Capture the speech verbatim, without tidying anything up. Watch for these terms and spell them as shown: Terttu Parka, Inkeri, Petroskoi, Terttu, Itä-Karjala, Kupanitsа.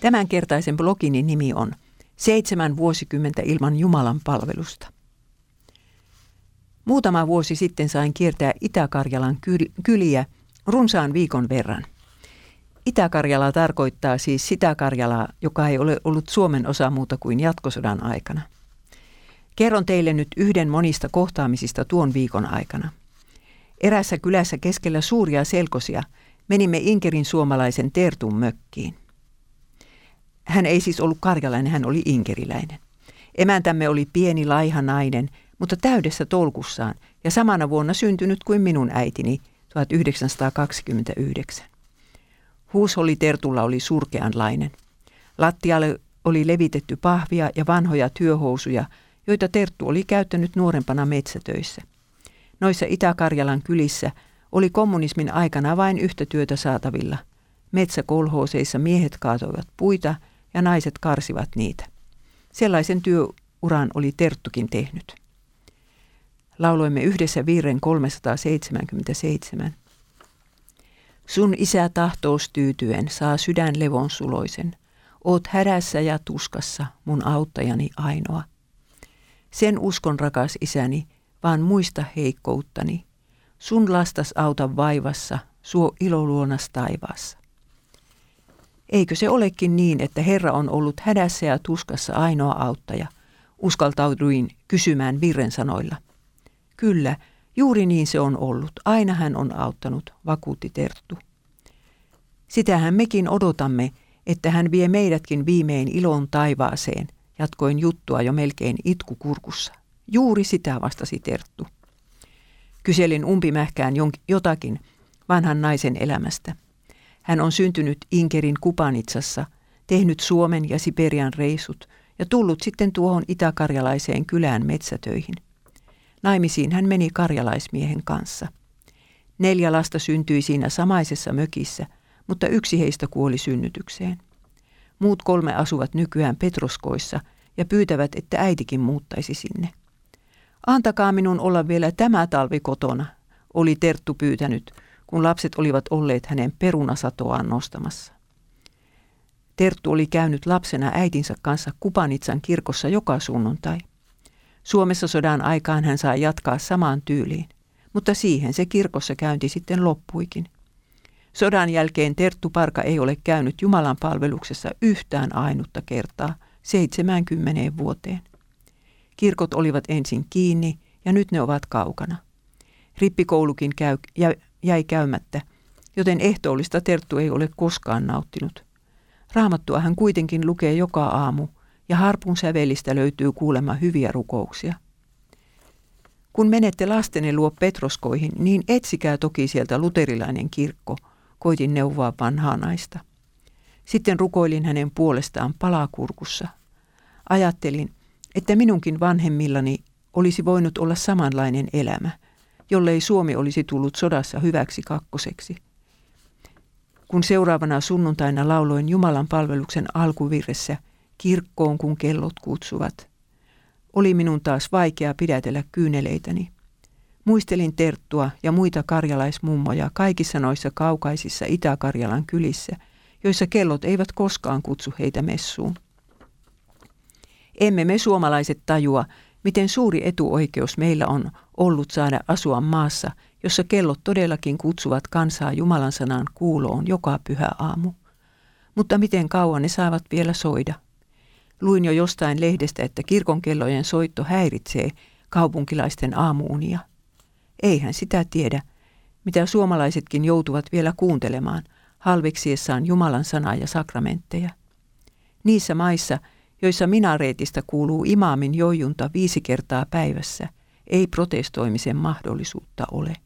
Tämänkertaisen blogini nimi on Seitsemän vuosikymmentä ilman Jumalan palvelusta. Muutama vuosi sitten sain kiertää Itä-Karjalan kyliä runsaan viikon verran. Itä-Karjala tarkoittaa siis sitä Karjalaa, joka ei ole ollut Suomen osa muuta kuin jatkosodan aikana. Kerron teille nyt yhden monista kohtaamisista tuon viikon aikana. Erässä kylässä keskellä suuria selkosia menimme Inkerin suomalaisen Tertun mökkiin. Hän ei siis ollut karjalainen, hän oli inkeriläinen. Emäntämme oli pieni laiha nainen, mutta täydessä tolkussaan ja samana vuonna syntynyt kuin minun äitini tuhatyhdeksänsataakaksikymmentäyhdeksän. Huusholli Tertulla oli surkeanlainen. Lattialle oli levitetty pahvia ja vanhoja työhousuja, joita Terttu oli käyttänyt nuorempana metsätöissä. Noissa Itä-Karjalan kylissä oli kommunismin aikana vain yhtä työtä saatavilla. Metsäkolhooseissa miehet kaatoivat puita ja naiset karsivat niitä. Sellaisen työuran oli Terttukin tehnyt. Lauloimme yhdessä virren kolmesataaseitsemänkymmentäseitsemän. Sun isä tahtoos tyytyen saa sydän levon suloisen. Oot hädässä ja tuskassa, mun auttajani ainoa. Sen uskon rakas isäni, vaan muista heikkouttani. Sun lastas auta vaivassa, suo ilo luonas taivaassa. Eikö se olekin niin, että Herra on ollut hädässä ja tuskassa ainoa auttaja? Uskaltauduin kysymään virren sanoilla. Kyllä, juuri niin se on ollut. Aina hän on auttanut, vakuutti Terttu. Sitähän mekin odotamme, että hän vie meidätkin viimein ilon taivaaseen, jatkoin juttua jo melkein itkukurkussa. Juuri sitä vastasi Terttu. Kyselin umpimähkään jotakin vanhan naisen elämästä. Hän on syntynyt Inkerin Kupanitsassa, tehnyt Suomen ja Siperian reissut ja tullut sitten tuohon itäkarjalaiseen kylään metsätöihin. Naimisiin hän meni karjalaismiehen kanssa. Neljä lasta syntyi siinä samaisessa mökissä, mutta yksi heistä kuoli synnytykseen. Muut kolme asuvat nykyään Petroskoissa ja pyytävät, että äitikin muuttaisi sinne. Antakaa minun olla vielä tämä talvi kotona, oli Terttu pyytänyt, kun lapset olivat olleet hänen perunasatoaan nostamassa. Terttu oli käynyt lapsena äitinsä kanssa Kupanitsan kirkossa joka sunnuntai. Suomessa sodan aikaan hän sai jatkaa samaan tyyliin, mutta siihen se kirkossa käynti sitten loppuikin. Sodan jälkeen Terttu Parka ei ole käynyt Jumalan palveluksessa yhtään ainutta kertaa seitsemäänkymmeneen vuoteen. Kirkot olivat ensin kiinni ja nyt ne ovat kaukana. Rippikoulukin käy, jäi käymättä, joten ehtoollista Terttu ei ole koskaan nauttinut. Raamattua hän kuitenkin lukee joka aamu ja harpun sävelistä löytyy kuulemma hyviä rukouksia. Kun menette lastenne luo Petroskoihin, niin etsikää toki sieltä luterilainen kirkko, koitin neuvoa vanhaa naista. Sitten rukoilin hänen puolestaan palakurkussa. Ajattelin, että minunkin vanhemmillani olisi voinut olla samanlainen elämä, jollei Suomi olisi tullut sodassa hyväksi kakkoseksi. Kun seuraavana sunnuntaina lauloin Jumalan palveluksen alkuvirressä, kirkkoon kun kellot kutsuvat, oli minun taas vaikea pidätellä kyyneleitäni. Muistelin Terttua ja muita karjalaismummoja kaikissa noissa kaukaisissa Itä-Karjalan kylissä, joissa kellot eivät koskaan kutsu heitä messuun. Emme me suomalaiset tajua, miten suuri etuoikeus meillä on ollut saada asua maassa, jossa kellot todellakin kutsuvat kansaa Jumalan sanan kuuloon joka pyhä aamu. Mutta miten kauan ne saavat vielä soida? Luin jo jostain lehdestä, että kirkonkellojen soitto häiritsee kaupunkilaisten aamuunia. Eihän sitä tiedä, mitä suomalaisetkin joutuvat vielä kuuntelemaan halveksiessaan Jumalan sanaa ja sakramentteja. Niissä maissa, joissa minareetista kuuluu imaamin joijunta viisi kertaa päivässä, ei protestoimisen mahdollisuutta ole.